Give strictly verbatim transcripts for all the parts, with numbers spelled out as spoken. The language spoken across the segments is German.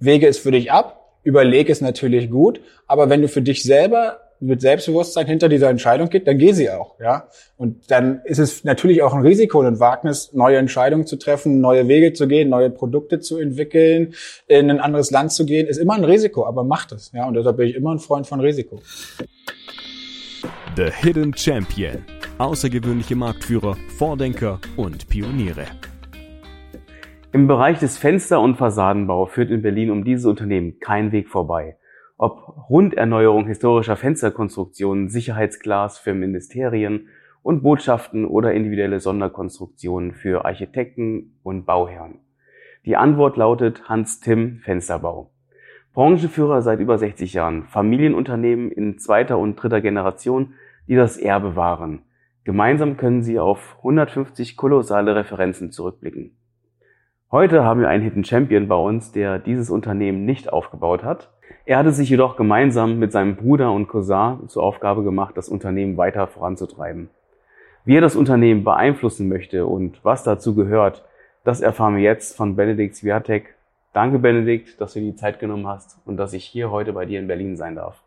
Wäge es für dich ab, überleg es natürlich gut, aber wenn du für dich selber mit Selbstbewusstsein hinter dieser Entscheidung geht, dann geh sie auch, ja. Und dann ist es natürlich auch ein Risiko und ein Wagnis, neue Entscheidungen zu treffen, neue Wege zu gehen, neue Produkte zu entwickeln, in ein anderes Land zu gehen, ist immer ein Risiko, aber mach das, ja. Und deshalb bin ich immer ein Freund von Risiko. The Hidden Champion. Außergewöhnliche Marktführer, Vordenker und Pioniere. Im Bereich des Fenster- und Fassadenbau führt in Berlin um dieses Unternehmen kein Weg vorbei. Ob Runderneuerung historischer Fensterkonstruktionen, Sicherheitsglas für Ministerien und Botschaften oder individuelle Sonderkonstruktionen für Architekten und Bauherren. Die Antwort lautet Hans Timm Fensterbau. Branchenführer seit über sechzig Jahren, Familienunternehmen in zweiter und dritter Generation, die das Erbe wahren. Gemeinsam können sie auf hundertfünfzig kolossale Referenzen zurückblicken. Heute haben wir einen Hidden Champion bei uns, der dieses Unternehmen nicht aufgebaut hat. Er hatte sich jedoch gemeinsam mit seinem Bruder und Cousin zur Aufgabe gemacht, das Unternehmen weiter voranzutreiben. Wie er das Unternehmen beeinflussen möchte und was dazu gehört, das erfahren wir jetzt von Benedikt Swiatek. Danke Benedikt, dass du dir die Zeit genommen hast und dass ich hier heute bei dir in Berlin sein darf.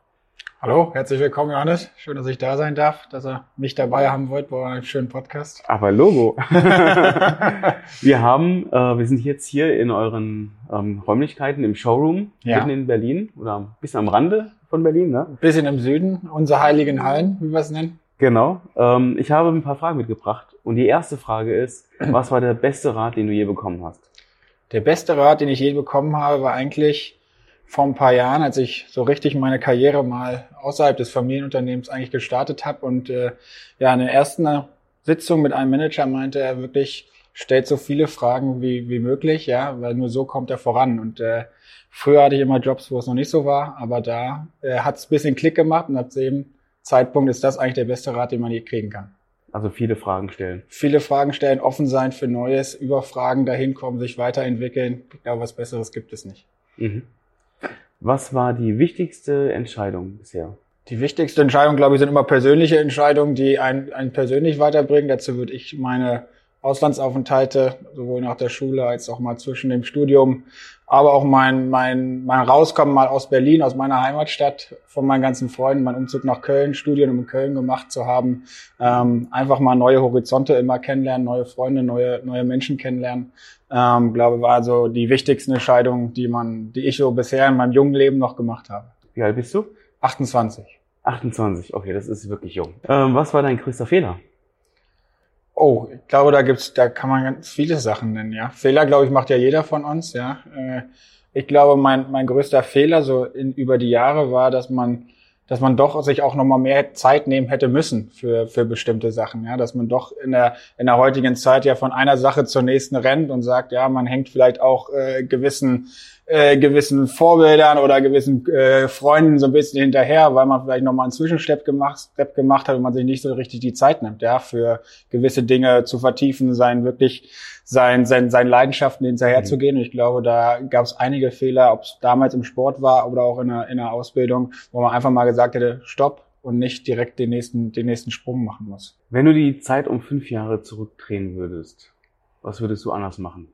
Hallo, herzlich willkommen, Johannes. Schön, dass ich da sein darf, dass ihr mich dabei haben wollt bei einem schönen Podcast. Aber Logo. wir haben, äh, wir sind jetzt hier in euren ähm, Räumlichkeiten im Showroom, ja. Mitten in Berlin oder ein bisschen am Rande von Berlin, ne? Ein bisschen im Süden, unsere heiligen Hallen, wie wir es nennen. Genau. Ähm, ich habe ein paar Fragen mitgebracht und die erste Frage ist, was war der beste Rat, den du je bekommen hast? Der beste Rat, den ich je bekommen habe, war eigentlich vor ein paar Jahren, als ich so richtig meine Karriere mal außerhalb des Familienunternehmens eigentlich gestartet habe und äh, ja, in der ersten Sitzung mit einem Manager meinte er wirklich, stellt so viele Fragen wie wie möglich, ja, weil nur so kommt er voran. Und äh, früher hatte ich immer Jobs, wo es noch nicht so war, aber da äh, hat es ein bisschen Klick gemacht und ab dem Zeitpunkt ist das eigentlich der beste Rat, den man je kriegen kann. Also viele Fragen stellen. Viele Fragen stellen, offen sein für Neues, über Fragen dahin kommen, sich weiterentwickeln. Ich glaube, was Besseres gibt es nicht. Mhm. Was war die wichtigste Entscheidung bisher? Die wichtigste Entscheidung, glaube ich, sind immer persönliche Entscheidungen, die einen, einen persönlich weiterbringen. Dazu würde ich meine Auslandsaufenthalte, sowohl nach der Schule als auch mal zwischen dem Studium, aber auch mein, mein, mein Rauskommen mal aus Berlin, aus meiner Heimatstadt, von meinen ganzen Freunden, meinen Umzug nach Köln, Studien in Köln gemacht zu haben, ähm, einfach mal neue Horizonte immer kennenlernen, neue Freunde, neue, neue Menschen kennenlernen. Ähm, glaube, war so die wichtigsten Entscheidungen, die man, die ich so bisher in meinem jungen Leben noch gemacht habe. Wie alt bist du? achtundzwanzig. achtundzwanzig, okay, das ist wirklich jung. Ähm, was war dein größter Fehler? Oh, ich glaube, da gibt's, da kann man ganz viele Sachen nennen, ja. Fehler, glaube ich, macht ja jeder von uns, ja. Ich glaube, mein, mein größter Fehler so in, über die Jahre war, dass man, dass man doch sich auch nochmal mehr Zeit nehmen hätte müssen für, für bestimmte Sachen, ja. Dass man doch in der, in der heutigen Zeit ja von einer Sache zur nächsten rennt und sagt, ja, man hängt vielleicht auch äh, gewissen, äh, gewissen Vorbildern oder gewissen äh, Freunden so ein bisschen hinterher, weil man vielleicht nochmal einen Zwischenstep gemacht, Step gemacht hat und man sich nicht so richtig die Zeit nimmt, ja, für gewisse Dinge zu vertiefen, sein wirklich, sein, sein, seinen Leidenschaften hinterherzugehen. Mhm. Und ich glaube, da gab es einige Fehler, ob es damals im Sport war oder auch in der, in der Ausbildung, wo man einfach mal gesagt hätte, stopp und nicht direkt den nächsten, den nächsten Sprung machen muss. Wenn du die Zeit um fünf Jahre zurückdrehen würdest, was würdest du anders machen?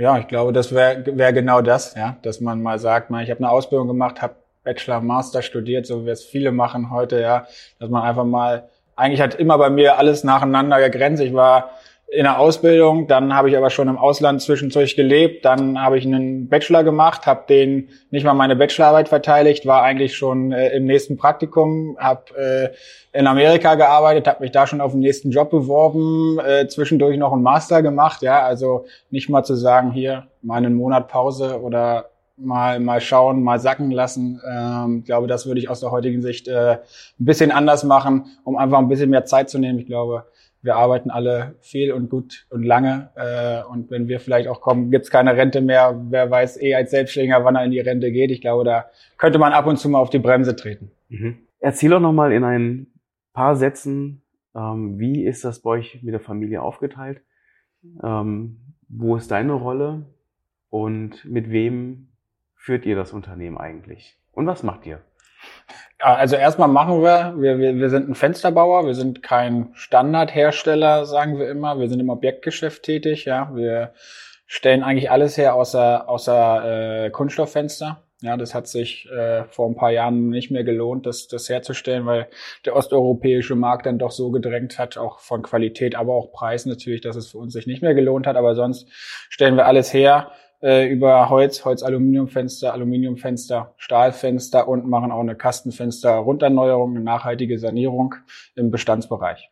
Ja, ich glaube, das wäre wär genau das, ja, dass man mal sagt, man, ich habe eine Ausbildung gemacht, habe Bachelor, Master studiert, so wie es viele machen heute, ja, dass man einfach mal, eigentlich hat immer bei mir alles nacheinander gegrenzt. Ich war in der Ausbildung, dann habe ich aber schon im Ausland zwischendurch gelebt, dann habe ich einen Bachelor gemacht, habe den nicht mal meine Bachelorarbeit verteidigt, war eigentlich schon äh, im nächsten Praktikum, habe äh, in Amerika gearbeitet, habe mich da schon auf den nächsten Job beworben, äh, zwischendurch noch einen Master gemacht, ja, also nicht mal zu sagen, hier mal einen Monat Pause oder mal mal schauen, mal sacken lassen. Ähm, ich glaube, das würde ich aus der heutigen Sicht äh, ein bisschen anders machen, um einfach ein bisschen mehr Zeit zu nehmen, ich glaube. Wir arbeiten alle viel und gut und lange äh, und wenn wir vielleicht auch kommen, gibt's keine Rente mehr. Wer weiß eh als Selbstständiger, wann er in die Rente geht. Ich glaube, da könnte man ab und zu mal auf die Bremse treten. Mhm. Erzähl doch nochmal in ein paar Sätzen, ähm, wie ist das bei euch mit der Familie aufgeteilt? Ähm, wo ist deine Rolle und mit wem führt ihr das Unternehmen eigentlich? Und was macht ihr? Also erstmal machen wir, wir, wir, wir sind ein Fensterbauer, wir sind kein Standardhersteller, sagen wir immer, wir sind im Objektgeschäft tätig, ja, wir stellen eigentlich alles her außer, außer äh, Kunststofffenster. Ja, das hat sich äh, vor ein paar Jahren nicht mehr gelohnt, das, das herzustellen, weil der osteuropäische Markt dann doch so gedrängt hat, auch von Qualität, aber auch Preis natürlich, dass es für uns sich nicht mehr gelohnt hat. Aber sonst stellen wir alles her äh, über Holz, Holz-Aluminiumfenster, Aluminiumfenster, Stahlfenster und machen auch eine Kastenfenster-Runderneuerung, eine nachhaltige Sanierung im Bestandsbereich.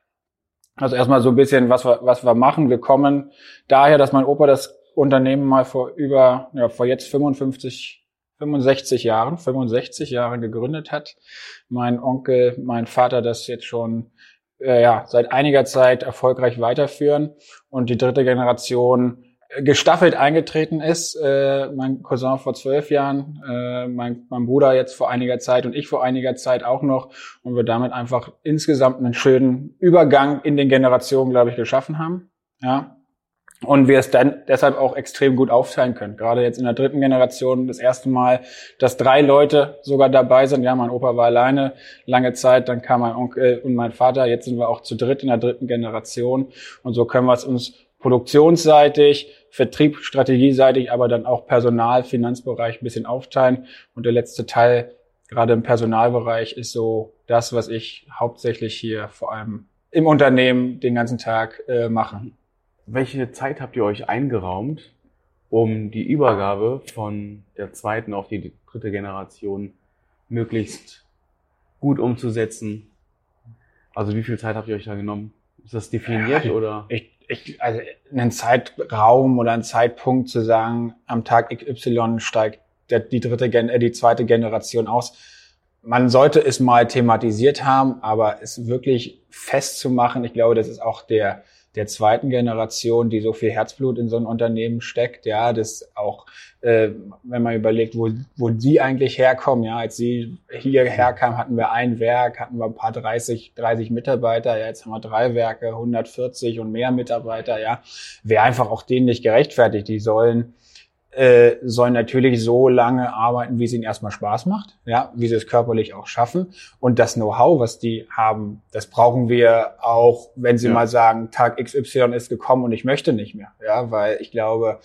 Also erstmal so ein bisschen, was wir, was wir machen. Wir kommen daher, dass mein Opa das Unternehmen mal vor über, ja, vor jetzt fünfundfünfzig Jahren gegründet hat. Mein Onkel, mein Vater das jetzt schon äh, ja, seit einiger Zeit erfolgreich weiterführen und die dritte Generation gestaffelt eingetreten ist. Äh, mein Cousin vor zwölf Jahren, äh, mein, mein Bruder jetzt vor einiger Zeit und ich vor einiger Zeit auch noch, und wir damit einfach insgesamt einen schönen Übergang in den Generationen, glaube ich, geschaffen haben. Ja. Und wir es dann deshalb auch extrem gut aufteilen können. Gerade jetzt in der dritten Generation das erste Mal, dass drei Leute sogar dabei sind. Ja, mein Opa war alleine lange Zeit, dann kam mein Onkel und mein Vater. Jetzt sind wir auch zu dritt in der dritten Generation. Und so können wir es uns produktionsseitig, Vertrieb, strategieseitig, aber dann auch Personal, Finanzbereich ein bisschen aufteilen. Und der letzte Teil, gerade im Personalbereich, ist so das, was ich hauptsächlich hier vor allem im Unternehmen den ganzen Tag äh, mache. Welche Zeit habt ihr euch eingeraumt, um die Übergabe von der zweiten auf die dritte Generation möglichst gut umzusetzen? Also wie viel Zeit habt ihr euch da genommen? Ist das definiert ja, ich, oder? Ich, ich, also einen Zeitraum oder einen Zeitpunkt zu sagen, am Tag X Y steigt die dritte, äh, die zweite Generation aus. Man sollte es mal thematisiert haben, aber es wirklich festzumachen, ich glaube, das ist auch der der zweiten Generation, die so viel Herzblut in so ein Unternehmen steckt, ja, das auch, äh, wenn man überlegt, wo wo die eigentlich herkommen, ja, als sie hierher kamen, hatten wir ein Werk, hatten wir ein paar dreißig Mitarbeiter, ja, jetzt haben wir drei Werke, hundertvierzig und mehr Mitarbeiter, ja, wäre einfach auch denen nicht gerechtfertigt, die sollen Äh, sollen natürlich so lange arbeiten, wie es ihnen erstmal Spaß macht, ja, wie sie es körperlich auch schaffen. Und das Know-how, was die haben, das brauchen wir auch, wenn sie ja. mal sagen, Tag X Y ist gekommen und ich möchte nicht mehr. Ja, weil ich glaube,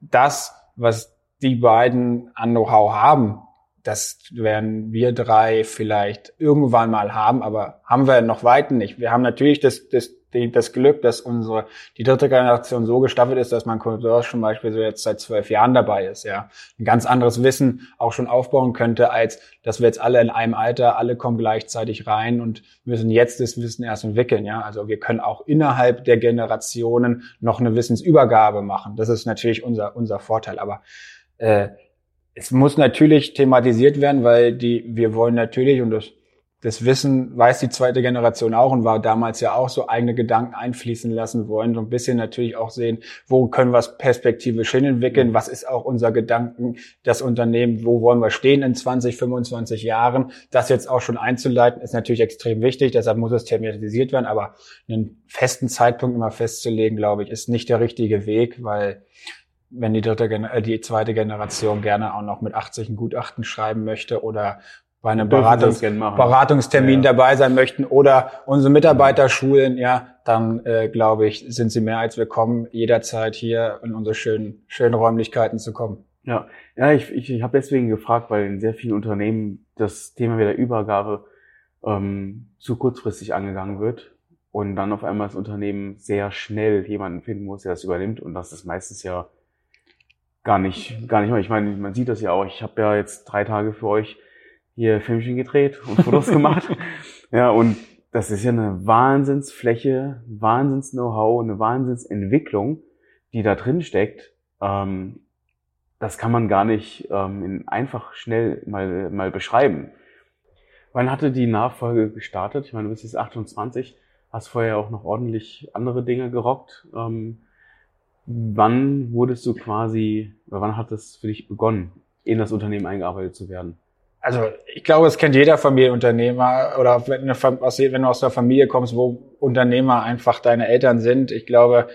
das, was die beiden an Know-how haben, das werden wir drei vielleicht irgendwann mal haben, aber haben wir noch weit nicht. Wir haben natürlich das, das das Glück, dass unsere die dritte Generation so gestaffelt ist, dass mein Cousin zum Beispiel so jetzt seit zwölf Jahren dabei ist, ja, ein ganz anderes Wissen auch schon aufbauen könnte, als dass wir jetzt alle in einem Alter, alle kommen gleichzeitig rein und müssen jetzt das Wissen erst entwickeln, ja. Also wir können auch innerhalb der Generationen noch eine Wissensübergabe machen. Das ist natürlich unser unser Vorteil, aber äh, es muss natürlich thematisiert werden, weil die wir wollen natürlich und das Das Wissen weiß die zweite Generation auch und war damals ja auch so eigene Gedanken einfließen lassen wollen. So ein bisschen natürlich auch sehen, wo können wir es perspektivisch hinentwickeln? Was ist auch unser Gedanken, das Unternehmen, wo wollen wir stehen in zwanzig, fünfundzwanzig Jahren? Das jetzt auch schon einzuleiten, ist natürlich extrem wichtig. Deshalb muss es thematisiert werden. Aber einen festen Zeitpunkt immer festzulegen, glaube ich, ist nicht der richtige Weg, weil wenn die dritte, äh, die zweite Generation gerne auch noch mit achtzig ein Gutachten schreiben möchte oder bei einem Beratungs- Beratungstermin ja. dabei sein möchten oder unsere Mitarbeiter schulen, ja, dann äh, glaube ich, sind sie mehr als willkommen, jederzeit hier in unsere schönen, schönen Räumlichkeiten zu kommen. Ja, ja, ich, ich, ich habe deswegen gefragt, weil in sehr vielen Unternehmen das Thema mit der Übergabe ähm, zu kurzfristig angegangen wird und dann auf einmal das Unternehmen sehr schnell jemanden finden muss, der das übernimmt, und das ist meistens ja gar nicht, gar nicht mehr. Ich meine, man sieht das ja auch. Ich habe ja jetzt drei Tage für euch hier Filmchen gedreht und Fotos gemacht. Ja, und das ist ja eine Wahnsinnsfläche, Wahnsinns-Know-how, eine Wahnsinnsentwicklung, die da drin steckt. Ähm, das kann man gar nicht ähm, in einfach schnell mal, mal beschreiben. Wann hatte die Nachfolge gestartet? Ich meine, du bist jetzt achtundzwanzig, hast vorher auch noch ordentlich andere Dinge gerockt. Ähm, wann wurdest du quasi, oder wann hat das für dich begonnen, in das Unternehmen eingearbeitet zu werden? Also ich glaube, es kennt jeder Familienunternehmer oder wenn du aus der Familie kommst, wo Unternehmer einfach deine Eltern sind. Ich glaube,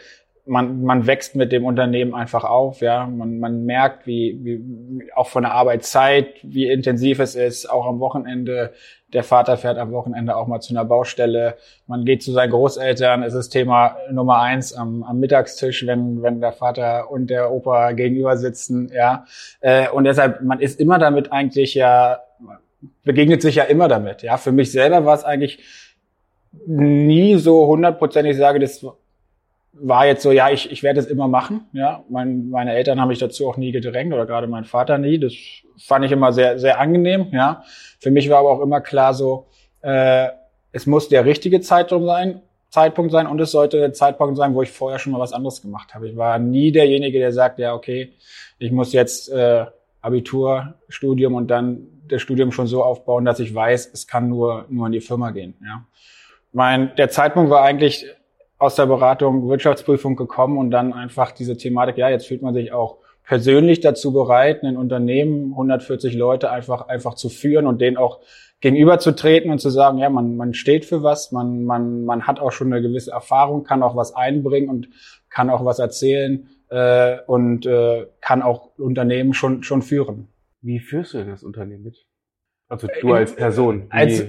man, man wächst mit dem Unternehmen einfach auf, ja. Man, man merkt, wie, wie, auch von der Arbeitszeit, wie intensiv es ist, auch am Wochenende. Der Vater fährt am Wochenende auch mal zu einer Baustelle. Man geht zu seinen Großeltern. Es ist Thema Nummer eins am, am Mittagstisch, wenn, wenn der Vater und der Opa gegenüber sitzen, ja. Und deshalb, man ist immer damit eigentlich ja, begegnet sich ja immer damit, ja. Für mich selber war es eigentlich nie so hundertprozentig, ich sage, das war jetzt so, ja, ich, ich werde es immer machen, ja. Mein, meine Eltern haben mich dazu auch nie gedrängt oder gerade mein Vater nie. Das fand ich immer sehr, sehr angenehm, ja. Für mich war aber auch immer klar so, äh, es muss der richtige Zeitpunkt sein, Zeitpunkt sein und es sollte der Zeitpunkt sein, wo ich vorher schon mal was anderes gemacht habe. Ich war nie derjenige, der sagt, ja, okay, ich muss jetzt äh, Abitur, Studium und dann das Studium schon so aufbauen, dass ich weiß, es kann nur, nur in die Firma gehen, ja. Mein, der Zeitpunkt war eigentlich aus der Beratung Wirtschaftsprüfung gekommen und dann einfach diese Thematik, ja, jetzt fühlt man sich auch persönlich dazu bereit, ein Unternehmen, hundertvierzig Leute einfach, einfach zu führen und denen auch gegenüberzutreten und zu sagen, ja, man, man steht für was, man, man, man hat auch schon eine gewisse Erfahrung, kann auch was einbringen und kann auch was erzählen, äh, und, äh, kann auch Unternehmen schon, schon führen. Wie führst du das Unternehmen mit? Also du als Person? Als,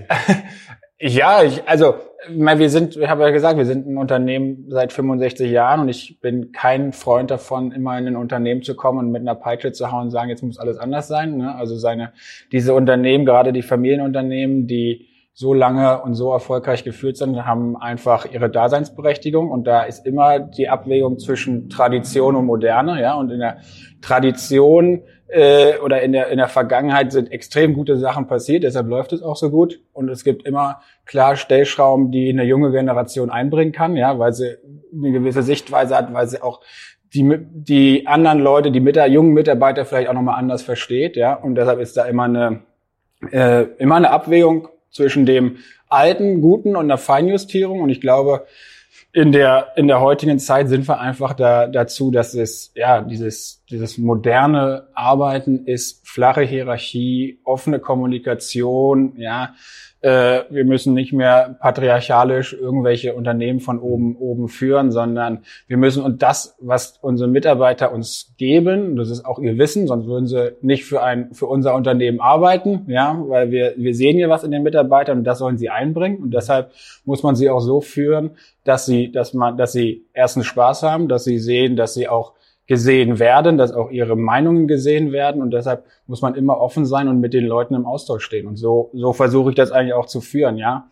ja, ich, also, wir sind, ich habe ja gesagt, wir sind ein Unternehmen seit fünfundsechzig Jahren und ich bin kein Freund davon, immer in ein Unternehmen zu kommen und mit einer Peitsche zu hauen und sagen, jetzt muss alles anders sein, ne? Also seine, diese Unternehmen, gerade die Familienunternehmen, die so lange und so erfolgreich geführt sind, haben einfach ihre Daseinsberechtigung und da ist immer die Abwägung zwischen Tradition und Moderne, ja, und in der Tradition äh, oder in der in der Vergangenheit sind extrem gute Sachen passiert, deshalb läuft es auch so gut und es gibt immer klar Stellschrauben, die eine junge Generation einbringen kann, ja, weil sie eine gewisse Sichtweise hat, weil sie auch die die anderen Leute, die mit der jungen Mitarbeiter vielleicht auch nochmal anders versteht, ja, und deshalb ist da immer eine äh, immer eine Abwägung zwischen dem alten, guten und der Feinjustierung. Und ich glaube, in der, in der heutigen Zeit sind wir einfach da, dazu, dass es, ja, dieses, dieses moderne Arbeiten ist, flache Hierarchie, offene Kommunikation, ja. Äh, wir müssen nicht mehr patriarchalisch irgendwelche Unternehmen von oben, oben führen, sondern wir müssen, und das, was unsere Mitarbeiter uns geben, das ist auch ihr Wissen, sonst würden sie nicht für ein, für unser Unternehmen arbeiten, ja, weil wir, wir sehen ja was in den Mitarbeitern und das sollen sie einbringen und deshalb muss man sie auch so führen, dass sie, dass man, dass sie erstens Spaß haben, dass sie sehen, dass sie auch gesehen werden, dass auch ihre Meinungen gesehen werden und deshalb muss man immer offen sein und mit den Leuten im Austausch stehen und so so versuche ich das eigentlich auch zu führen, ja.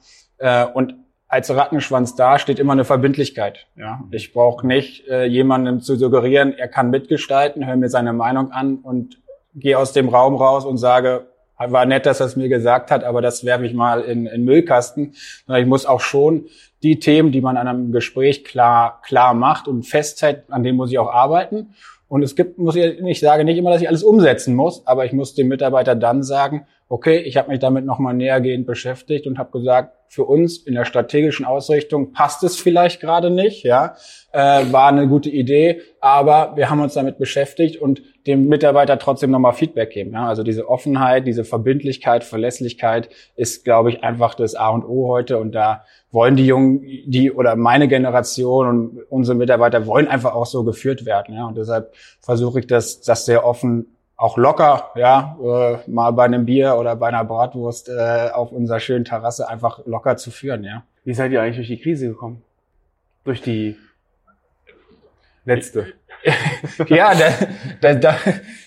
Und als Rattenschwanz da steht immer eine Verbindlichkeit, ja. Ich brauche nicht jemandem zu suggerieren, er kann mitgestalten, höre mir seine Meinung an und gehe aus dem Raum raus und sage, war nett, dass er es mir gesagt hat, aber das werfe ich mal in in Müllkasten. Ich muss auch schon die Themen, die man an einem Gespräch klar klar macht und festhält, an denen muss ich auch arbeiten. Und es gibt, muss ich, ich sage nicht immer, dass ich alles umsetzen muss, aber ich muss dem Mitarbeiter dann sagen, okay, ich habe mich damit nochmal nähergehend beschäftigt und habe gesagt, für uns in der strategischen Ausrichtung passt es vielleicht gerade nicht, ja, äh, war eine gute Idee, aber wir haben uns damit beschäftigt und dem Mitarbeiter trotzdem nochmal Feedback geben. Ja. Also diese Offenheit, diese Verbindlichkeit, Verlässlichkeit ist, glaube ich, einfach das A und O heute und da wollen die Jungen, die oder meine Generation und unsere Mitarbeiter wollen einfach auch so geführt werden, ja, und deshalb versuche ich das, das sehr offen auch locker, ja, äh, mal bei einem Bier oder bei einer Bratwurst äh, auf unserer schönen Terrasse einfach locker zu führen, ja. Wie seid ihr eigentlich durch die Krise gekommen? Durch die letzte. ja, da, da, da,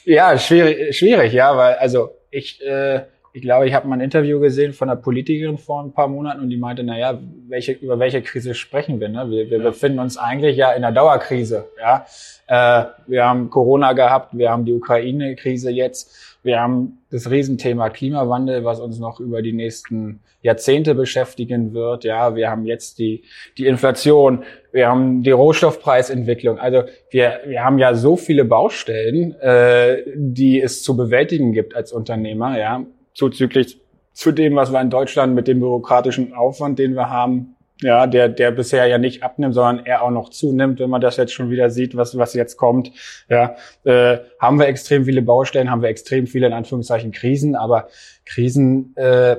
ja, schwierig, schwierig, ja, weil also ich, äh, ich glaube, ich habe mal ein Interview gesehen von einer Politikerin vor ein paar Monaten und die meinte, na ja, welche, über welche Krise sprechen wir, ne? Wir, wir ja. befinden uns eigentlich ja in einer Dauerkrise, ja. Äh, wir haben Corona gehabt, wir haben die Ukraine-Krise jetzt, wir haben das Riesenthema Klimawandel, was uns noch über die nächsten Jahrzehnte beschäftigen wird, ja. Wir haben jetzt die, die Inflation, wir haben die Rohstoffpreisentwicklung. Also wir, wir haben ja so viele Baustellen, äh, die es zu bewältigen gibt als Unternehmer, ja. Zuzüglich zu dem, was wir in Deutschland mit dem bürokratischen Aufwand, den wir haben, ja, der, der bisher ja nicht abnimmt, sondern eher auch noch zunimmt, wenn man das jetzt schon wieder sieht, was, was jetzt kommt, ja, äh, haben wir extrem viele Baustellen, haben wir extrem viele, in Anführungszeichen, Krisen, aber Krisen, äh,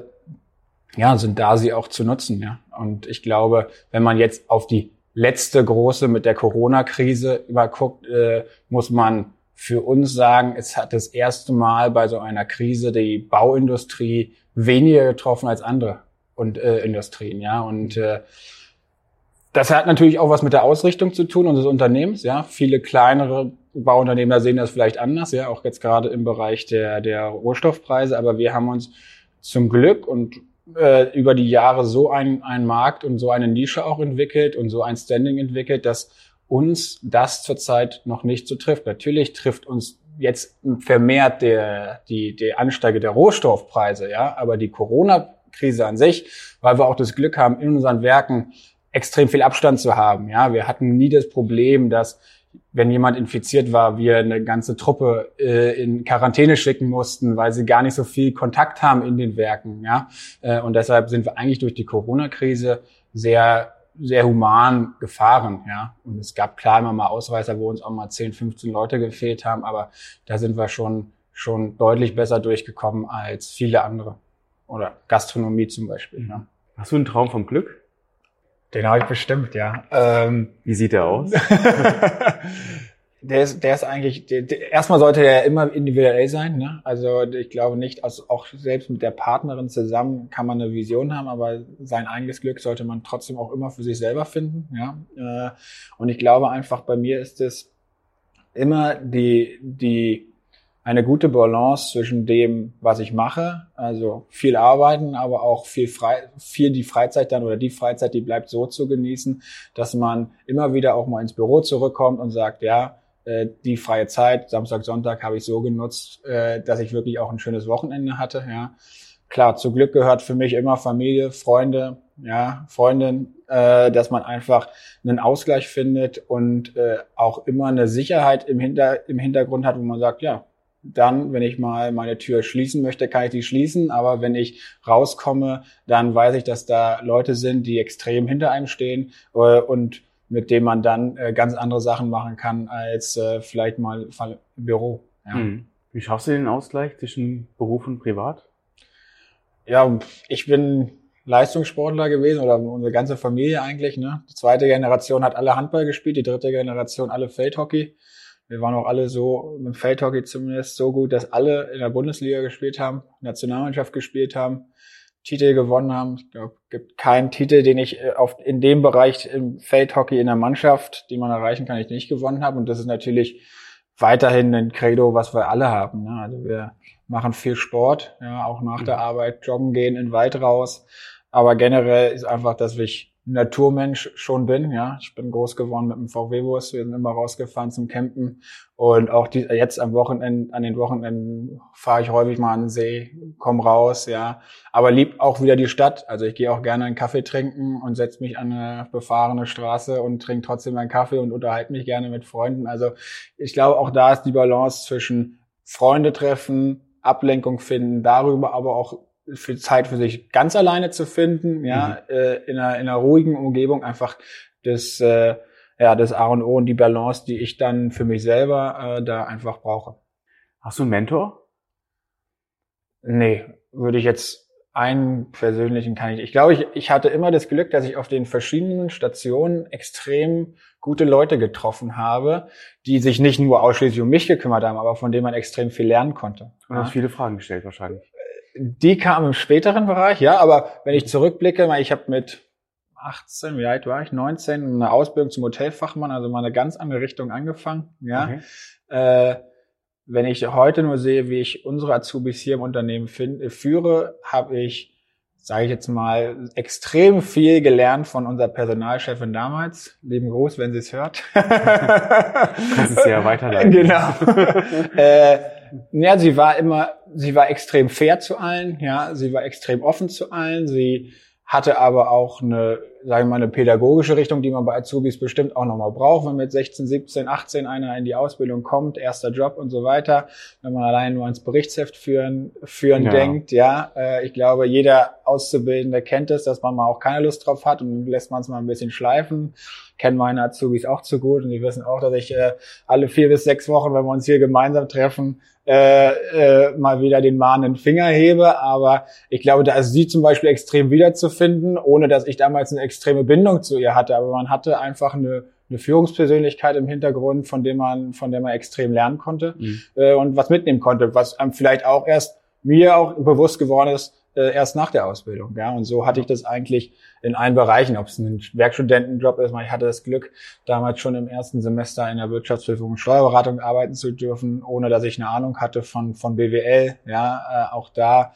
ja, sind da, sie auch zu nutzen, ja. Und ich glaube, wenn man jetzt auf die letzte große mit der Corona-Krise überguckt, äh, muss man für uns sagen, es hat das erste Mal bei so einer Krise die Bauindustrie weniger getroffen als andere und äh, Industrien, ja. Und äh, das hat natürlich auch was mit der Ausrichtung zu tun unseres Unternehmens, ja. Viele kleinere Bauunternehmen, da sehen das vielleicht anders, ja, auch jetzt gerade im Bereich der der Rohstoffpreise. Aber wir haben uns zum Glück und äh, über die Jahre so ein ein Markt und so eine Nische auch entwickelt und so ein Standing entwickelt, dass uns das zurzeit noch nicht so trifft. Natürlich trifft uns jetzt vermehrt der, die, die Ansteige der Rohstoffpreise, ja, aber die Corona-Krise an sich, weil wir auch das Glück haben, in unseren Werken extrem viel Abstand zu haben, ja. Wir hatten nie das Problem, dass, wenn jemand infiziert war, wir eine ganze Truppe äh, in Quarantäne schicken mussten, weil sie gar nicht so viel Kontakt haben in den Werken, ja. Äh, und deshalb sind wir eigentlich durch die Corona-Krise sehr sehr human gefahren, ja. Und es gab klar immer mal Ausreißer, wo uns auch mal zehn, fünfzehn Leute gefehlt haben, aber da sind wir schon, schon deutlich besser durchgekommen als viele andere. Oder Gastronomie zum Beispiel, ja. Hast du einen Traum vom Glück? Den habe ich bestimmt, ja. Ähm, Wie sieht der aus? Der ist, der ist eigentlich, der, der, erstmal sollte der immer individuell sein, ne? Also ich glaube nicht, also auch selbst mit der Partnerin zusammen kann man eine Vision haben, aber sein eigenes Glück sollte man trotzdem auch immer für sich selber finden, ja. Und ich glaube einfach, bei mir ist es immer die, die, eine gute Balance zwischen dem, was ich mache, also viel arbeiten, aber auch viel frei, viel die Freizeit dann oder die Freizeit, die bleibt so zu genießen, dass man immer wieder auch mal ins Büro zurückkommt und sagt, ja, die freie Zeit, Samstag, Sonntag habe ich so genutzt, dass ich wirklich auch ein schönes Wochenende hatte, ja. Klar, zu Glück gehört für mich immer Familie, Freunde, ja, Freundin, äh, dass man einfach einen Ausgleich findet und äh, auch immer eine Sicherheit im Hinter, im Hintergrund hat, wo man sagt, ja, dann, wenn ich mal meine Tür schließen möchte, kann ich die schließen. Aber wenn ich rauskomme, dann weiß ich, dass da Leute sind, die extrem hinter einem stehen äh, und mit denen man dann äh, ganz andere Sachen machen kann als äh, vielleicht mal im Büro. Ja. Hm. Wie schaffst du den Ausgleich zwischen Beruf und Privat? Ja, ich bin Leistungssportler gewesen oder unsere ganze Familie eigentlich, ne? Die zweite Generation hat alle Handball gespielt, die dritte Generation alle Feldhockey. Wir waren auch alle so, im Feldhockey zumindest, so gut, dass alle in der Bundesliga gespielt haben, Nationalmannschaft gespielt haben, Titel gewonnen haben. Ich glaube, es gibt keinen Titel, den ich auf, in dem Bereich im Feldhockey in der Mannschaft, den man erreichen kann, ich nicht gewonnen habe. Und das ist natürlich weiterhin ein Credo, was wir alle haben, ne? Also wir machen viel Sport, ja, auch nach der Arbeit, joggen gehen, in den Wald raus. Aber generell ist einfach, dass ich Naturmensch schon bin, ja. Ich bin groß geworden mit dem V W-Bus. Wir sind immer rausgefahren zum Campen. Und auch die, jetzt am Wochenende, an den Wochenenden fahre ich häufig mal an den See, komm raus, ja. Aber lieb auch wieder die Stadt. Also ich gehe auch gerne einen Kaffee trinken und setze mich an eine befahrene Straße und trinke trotzdem einen Kaffee und unterhalte mich gerne mit Freunden. Also ich glaube, auch da ist die Balance zwischen Freunde treffen, Ablenkung finden, darüber aber auch für Zeit für sich ganz alleine zu finden, ja, mhm. äh, in einer, in einer ruhigen Umgebung einfach das, äh, ja, das A und O und die Balance, die ich dann für mich selber äh, da einfach brauche. Hast du einen Mentor? Nee, würde ich jetzt einen persönlichen kann ich. Ich glaube, ich, ich hatte immer das Glück, dass ich auf den verschiedenen Stationen extrem gute Leute getroffen habe, die sich nicht nur ausschließlich um mich gekümmert haben, aber von denen man extrem viel lernen konnte. Und ja. Hast viele Fragen gestellt wahrscheinlich. Die kamen im späteren Bereich, ja, aber wenn ich zurückblicke, ich habe mit achtzehn, wie alt war ich, neunzehn, eine Ausbildung zum Hotelfachmann, also mal eine ganz andere Richtung angefangen, ja. Okay. Äh, wenn ich heute nur sehe, wie ich unsere Azubis hier im Unternehmen find, führe, habe ich, sage ich jetzt mal, extrem viel gelernt von unserer Personalchefin damals. Lieben Gruß, wenn sie es hört. Das ist ja weiterleiten. Genau. äh, Ja, sie war immer, sie war extrem fair zu allen, ja, sie war extrem offen zu allen, sie hatte aber auch eine, sagen wir mal, eine pädagogische Richtung, die man bei Azubis bestimmt auch nochmal braucht, wenn mit sechzehn, siebzehn, achtzehn einer in die Ausbildung kommt, erster Job und so weiter, wenn man allein nur ans Berichtsheft führen, führen ja. denkt, ja, äh, ich glaube, jeder Auszubildende kennt es, dass man mal auch keine Lust drauf hat und lässt man es mal ein bisschen schleifen. Kennen meine Azubis auch zu gut und die wissen auch, dass ich äh, alle vier bis sechs Wochen, wenn wir uns hier gemeinsam treffen, äh, äh, mal wieder den mahnenden Finger hebe, aber ich glaube, da ist sie zum Beispiel extrem wiederzufinden, ohne dass ich damals eine extreme Bindung zu ihr hatte, aber man hatte einfach eine, eine Führungspersönlichkeit im Hintergrund, von dem man, von der man extrem lernen konnte mhm. äh, und was mitnehmen konnte, was einem vielleicht auch erst mir auch bewusst geworden ist, äh, erst nach der Ausbildung. Ja, und so hatte ich das eigentlich in allen Bereichen, ob es ein Werkstudentenjob ist. Ich hatte das Glück, damals schon im ersten Semester in der Wirtschaftshilfe und Steuerberatung arbeiten zu dürfen, ohne dass ich eine Ahnung hatte von von B W L. Ja, äh, auch da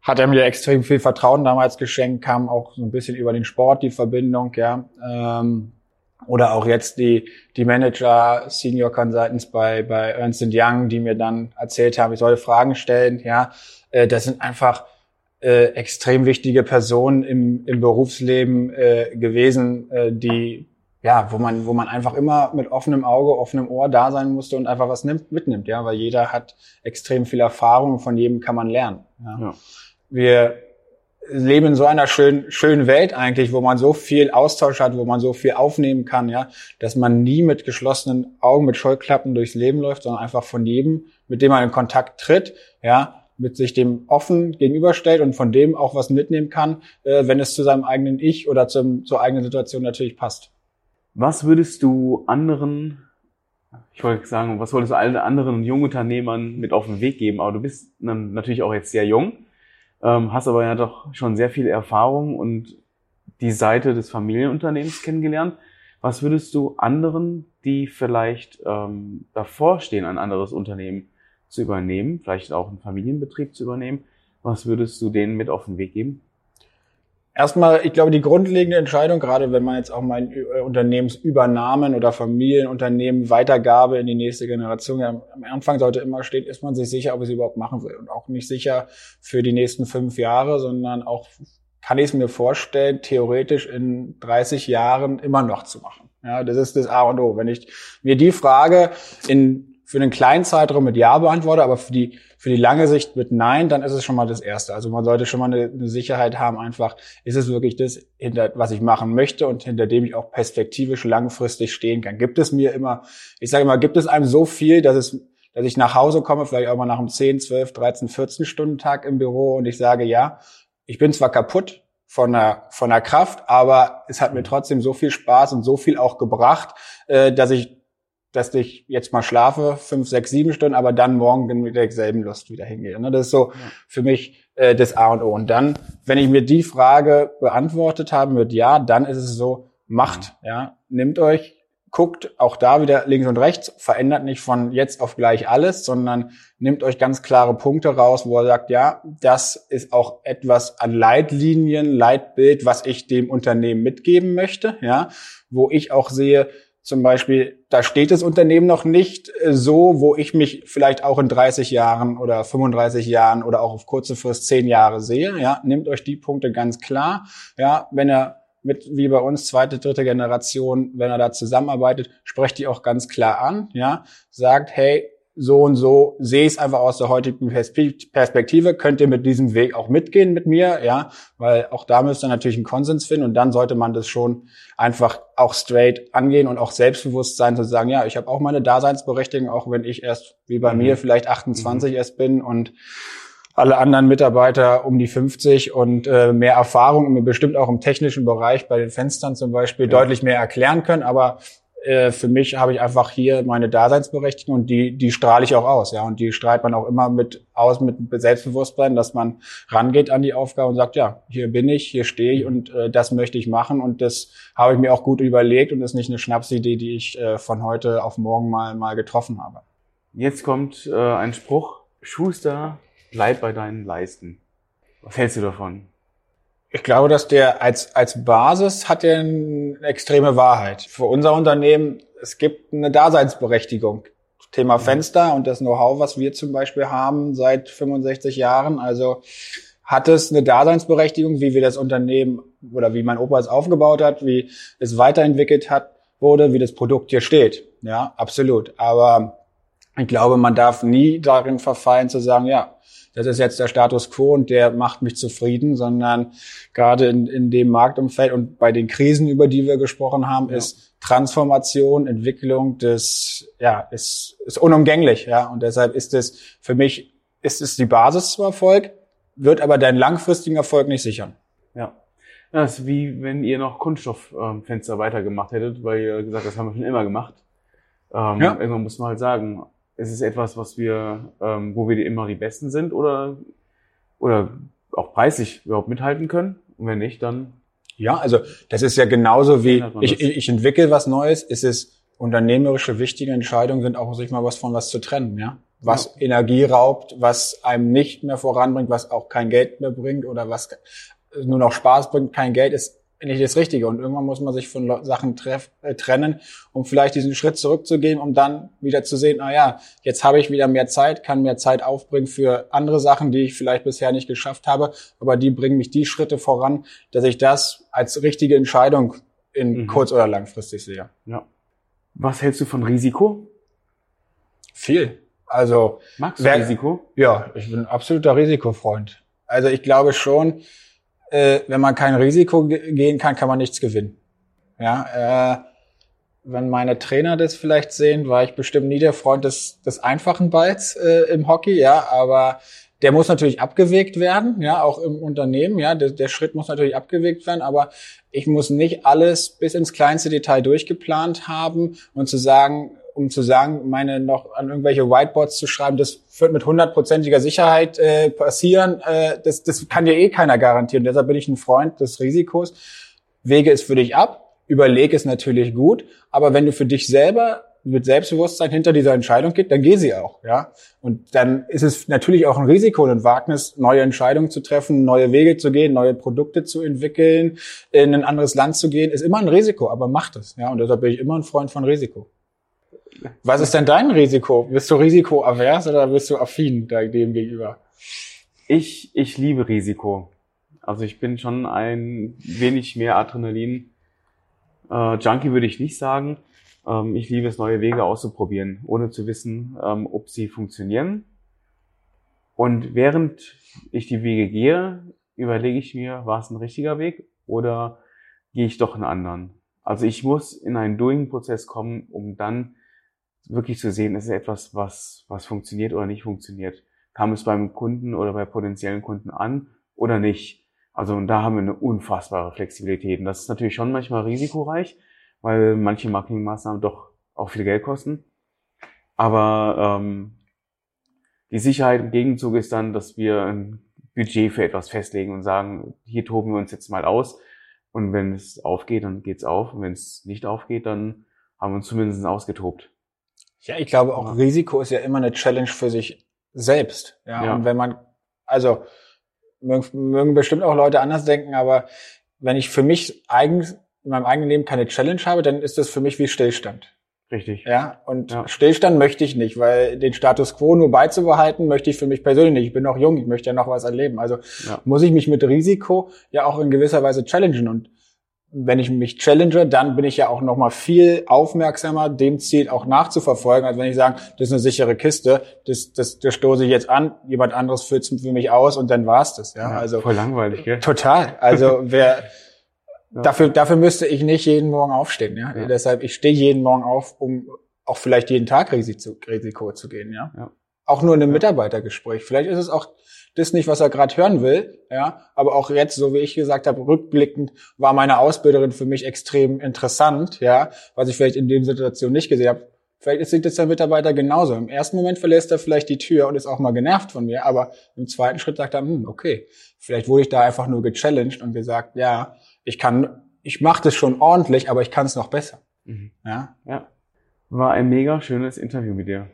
hat er mir extrem viel Vertrauen damals geschenkt, kam auch so ein bisschen über den Sport die Verbindung, ja. Ähm, oder auch jetzt die die Manager, Senior Consultants bei bei Ernst and Young, die mir dann erzählt haben, ich soll Fragen stellen, ja. Äh, das sind einfach äh, extrem wichtige Personen im im Berufsleben äh, gewesen, äh, die ja, wo man wo man einfach immer mit offenem Auge, offenem Ohr da sein musste und einfach was nimmt, mitnimmt, ja, weil jeder hat extrem viel Erfahrung, von jedem kann man lernen, ja. ja. Wir leben in so einer schönen, schönen Welt eigentlich, wo man so viel Austausch hat, wo man so viel aufnehmen kann, ja, dass man nie mit geschlossenen Augen, mit Scheuklappen durchs Leben läuft, sondern einfach von jedem, mit dem man in Kontakt tritt, ja, mit sich dem offen gegenüberstellt und von dem auch was mitnehmen kann, äh, wenn es zu seinem eigenen Ich oder zum, zur eigenen Situation natürlich passt. Was würdest du anderen, ich wollte sagen, was wolltest du allen anderen Jungunternehmern mit auf den Weg geben? Aber du bist natürlich auch jetzt sehr jung. Hast aber ja doch schon sehr viel Erfahrung und die Seite des Familienunternehmens kennengelernt. Was würdest du anderen, die vielleicht ähm, davor stehen, ein anderes Unternehmen zu übernehmen, vielleicht auch einen Familienbetrieb zu übernehmen, was würdest du denen mit auf den Weg geben? Erstmal, ich glaube, die grundlegende Entscheidung, gerade wenn man jetzt auch mal Unternehmensübernahmen oder Familienunternehmen, Weitergabe in die nächste Generation, am Anfang sollte immer stehen, ist man sich sicher, ob ich es überhaupt machen will. Und auch nicht sicher für die nächsten fünf Jahre, sondern auch, kann ich es mir vorstellen, theoretisch in dreißig Jahren immer noch zu machen. Ja, das ist das A und O. Wenn ich mir die Frage in für einen kleinen Zeitraum mit Ja beantworte, aber für die für die lange Sicht mit Nein, dann ist es schon mal das Erste. Also man sollte schon mal eine, eine Sicherheit haben, einfach, ist es wirklich das, hinter was ich machen möchte und hinter dem ich auch perspektivisch langfristig stehen kann. Gibt es mir immer, ich sage immer, gibt es einem so viel, dass es dass ich nach Hause komme, vielleicht auch mal nach einem zehn, zwölf, dreizehn, vierzehn Stunden Tag im Büro und ich sage, ja, ich bin zwar kaputt von der von der Kraft, aber es hat mir trotzdem so viel Spaß und so viel auch gebracht, äh, dass ich dass ich jetzt mal schlafe, fünf, sechs, sieben Stunden, aber dann morgen mit derselben Lust wieder hingehe. Das ist so ja. für mich äh, das A und O. Und dann, wenn ich mir die Frage beantwortet habe mit Ja, dann ist es so, macht, ja, ja. nehmt euch, guckt auch da wieder links und rechts, verändert nicht von jetzt auf gleich alles, sondern nehmt euch ganz klare Punkte raus, wo er sagt, ja, das ist auch etwas an Leitlinien, Leitbild, was ich dem Unternehmen mitgeben möchte, ja, wo ich auch sehe, zum Beispiel, da steht das Unternehmen noch nicht so, wo ich mich vielleicht auch in dreißig Jahren oder fünfunddreißig Jahren oder auch auf kurze Frist zehn Jahre sehe. Ja, nehmt euch die Punkte ganz klar. Ja, wenn ihr mit, wie bei uns, zweite, dritte Generation, wenn ihr da zusammenarbeitet, sprecht die auch ganz klar an. Ja, sagt, hey, so und so sehe ich es einfach aus der heutigen Perspektive. Könnt ihr mit diesem Weg auch mitgehen mit mir? Ja, weil auch da müsst ihr natürlich einen Konsens finden und dann sollte man das schon einfach auch straight angehen und auch selbstbewusst sein, zu sagen, ja, ich habe auch meine Daseinsberechtigung, auch wenn ich erst, wie bei mhm. mir, vielleicht achtundzwanzig mhm. erst bin und alle anderen Mitarbeiter um die fünfzig und äh, mehr Erfahrung, bestimmt auch im technischen Bereich bei den Fenstern zum Beispiel, ja. deutlich mehr erklären können, aber für mich habe ich einfach hier meine Daseinsberechtigung und die, die strahle ich auch aus, ja. Und die strahlt man auch immer mit aus, mit Selbstbewusstsein, dass man rangeht an die Aufgabe und sagt, ja, hier bin ich, hier stehe ich und äh, das möchte ich machen und das habe ich mir auch gut überlegt und ist nicht eine Schnapsidee, die ich äh, von heute auf morgen mal, mal getroffen habe. Jetzt kommt äh, ein Spruch, Schuster, bleib bei deinen Leisten. Was hältst du davon? Ich glaube, dass der als, als Basis hat er eine extreme Wahrheit. Für unser Unternehmen, es gibt eine Daseinsberechtigung. Thema Fenster und das Know-how, was wir zum Beispiel haben seit fünfundsechzig Jahren. Also hat es eine Daseinsberechtigung, wie wir das Unternehmen oder wie mein Opa es aufgebaut hat, wie es weiterentwickelt hat, wurde, wie das Produkt hier steht. Ja, absolut. Aber ich glaube, man darf nie darin verfallen zu sagen, ja, das ist jetzt der Status quo und der macht mich zufrieden, sondern gerade in, in dem Marktumfeld und bei den Krisen, über die wir gesprochen haben, ja. ist Transformation, Entwicklung, das, ja, ist, ist unumgänglich, ja. Und deshalb ist es, für mich, ist es die Basis zum Erfolg, wird aber deinen langfristigen Erfolg nicht sichern. Ja. Das ist wie wenn ihr noch Kunststofffenster weitergemacht hättet, weil ihr gesagt habt, das haben wir schon immer gemacht. Ähm, ja. Irgendwann muss man halt sagen, ist es etwas, was wir, ähm, wo wir immer die Besten sind oder, oder auch preislich überhaupt mithalten können? Und wenn nicht, dann... Ja, also das ist ja genauso wie, ich, ich entwickle was Neues, ist es unternehmerische wichtige Entscheidungen sind auch, muss ich mal was von was zu trennen, ja? Was ja. Energie raubt, was einem nicht mehr voranbringt, was auch kein Geld mehr bringt oder was nur noch Spaß bringt, kein Geld ist nicht das Richtige. Und irgendwann muss man sich von Sachen treff, äh, trennen, um vielleicht diesen Schritt zurückzugehen, um dann wieder zu sehen, na ja, jetzt habe ich wieder mehr Zeit, kann mehr Zeit aufbringen für andere Sachen, die ich vielleicht bisher nicht geschafft habe, aber die bringen mich die Schritte voran, dass ich das als richtige Entscheidung in mhm. kurz- oder langfristig sehe. Ja. Was hältst du von Risiko? Viel. Also, magst du wer, Risiko? Ja, ich bin ein absoluter Risikofreund. Also ich glaube schon, Äh, wenn man kein Risiko ge- gehen kann, kann man nichts gewinnen. Ja, äh, wenn meine Trainer das vielleicht sehen, war ich bestimmt nie der Freund des, des einfachen Balls äh, im Hockey, ja, aber der muss natürlich abgewägt werden, ja, auch im Unternehmen, ja, der, der Schritt muss natürlich abgewägt werden, aber ich muss nicht alles bis ins kleinste Detail durchgeplant haben und zu sagen, um zu sagen, meine noch an irgendwelche Whiteboards zu schreiben, das wird mit hundertprozentiger Sicherheit äh, passieren, äh, das, das kann dir eh keiner garantieren. Deshalb bin ich ein Freund des Risikos. Wege es für dich ab, überlege es natürlich gut, aber wenn du für dich selber mit Selbstbewusstsein hinter dieser Entscheidung geht, dann geh sie auch, ja. Und dann ist es natürlich auch ein Risiko und ein Wagnis, neue Entscheidungen zu treffen, neue Wege zu gehen, neue Produkte zu entwickeln, in ein anderes Land zu gehen, ist immer ein Risiko, aber mach das, ja. Und deshalb bin ich immer ein Freund von Risiko. Was ist denn dein Risiko? Bist du risikoavers oder bist du affin dem gegenüber? Ich, ich liebe Risiko. Also ich bin schon ein wenig mehr Adrenalin. Äh, Junkie würde ich nicht sagen. Ähm, ich liebe es, neue Wege auszuprobieren, ohne zu wissen, ähm, ob sie funktionieren. Und während ich die Wege gehe, überlege ich mir, war es ein richtiger Weg oder gehe ich doch einen anderen? Also ich muss in einen Doing-Prozess kommen, um dann wirklich zu sehen, ist es etwas, was, was funktioniert oder nicht funktioniert. Kam es beim Kunden oder bei potenziellen Kunden an oder nicht? Also und da haben wir eine unfassbare Flexibilität. Und das ist natürlich schon manchmal risikoreich, weil manche Marketingmaßnahmen doch auch viel Geld kosten. Aber ähm, die Sicherheit im Gegenzug ist dann, dass wir ein Budget für etwas festlegen und sagen, hier toben wir uns jetzt mal aus. Und wenn es aufgeht, dann geht's auf. Und wenn es nicht aufgeht, dann haben wir uns zumindest ausgetobt. Ja, ich glaube auch, Risiko ist ja immer eine Challenge für sich selbst. Ja, ja. Und wenn man, also mögen, mögen bestimmt auch Leute anders denken, aber wenn ich für mich eigens in meinem eigenen Leben keine Challenge habe, dann ist das für mich wie Stillstand. Richtig. Ja, und ja. Stillstand möchte ich nicht, weil den Status quo nur beizubehalten möchte ich für mich persönlich nicht. Ich bin noch jung, ich möchte ja noch was erleben. Also ja. muss ich mich mit Risiko ja auch in gewisser Weise challengen. Und wenn ich mich challenge, dann bin ich ja auch nochmal viel aufmerksamer, dem Ziel auch nachzuverfolgen, als wenn ich sage, das ist eine sichere Kiste, das, das, das stoße ich jetzt an, jemand anderes führt es für mich aus und dann war's das. Ja, ja, also voll langweilig, gell? Total. Also wer ja. dafür dafür müsste ich nicht jeden Morgen aufstehen. Ja, ja. Deshalb ich stehe jeden Morgen auf, um auch vielleicht jeden Tag Risiko, Risiko zu gehen. Ja, ja. Auch nur in einem ja. Mitarbeitergespräch. Vielleicht ist es auch das nicht, was er gerade hören will, ja, aber auch jetzt, so wie ich gesagt habe, rückblickend war meine Ausbilderin für mich extrem interessant, ja, was ich vielleicht in der Situation nicht gesehen habe. Vielleicht sieht das der Mitarbeiter genauso. Im ersten Moment verlässt er vielleicht die Tür und ist auch mal genervt von mir, aber im zweiten Schritt sagt er, hm, okay, vielleicht wurde ich da einfach nur gechallenged und gesagt, ja, ich kann, ich mache das schon ordentlich, aber ich kann es noch besser. Mhm. Ja? Ja, war ein mega schönes Interview mit dir.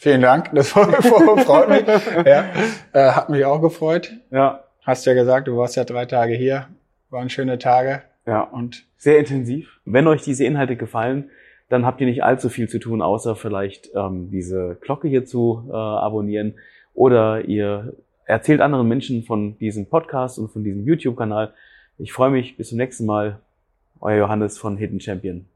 Vielen Dank, das freut mich. Ja. Äh, hat mich auch gefreut. Ja. Hast ja gesagt, du warst ja drei Tage hier. Waren schöne Tage. Ja. Und sehr intensiv. Wenn euch diese Inhalte gefallen, dann habt ihr nicht allzu viel zu tun, außer vielleicht ähm, diese Glocke hier zu äh, abonnieren. Oder ihr erzählt anderen Menschen von diesem Podcast und von diesem YouTube-Kanal. Ich freue mich. Bis zum nächsten Mal. Euer Johannes von Hidden Champion.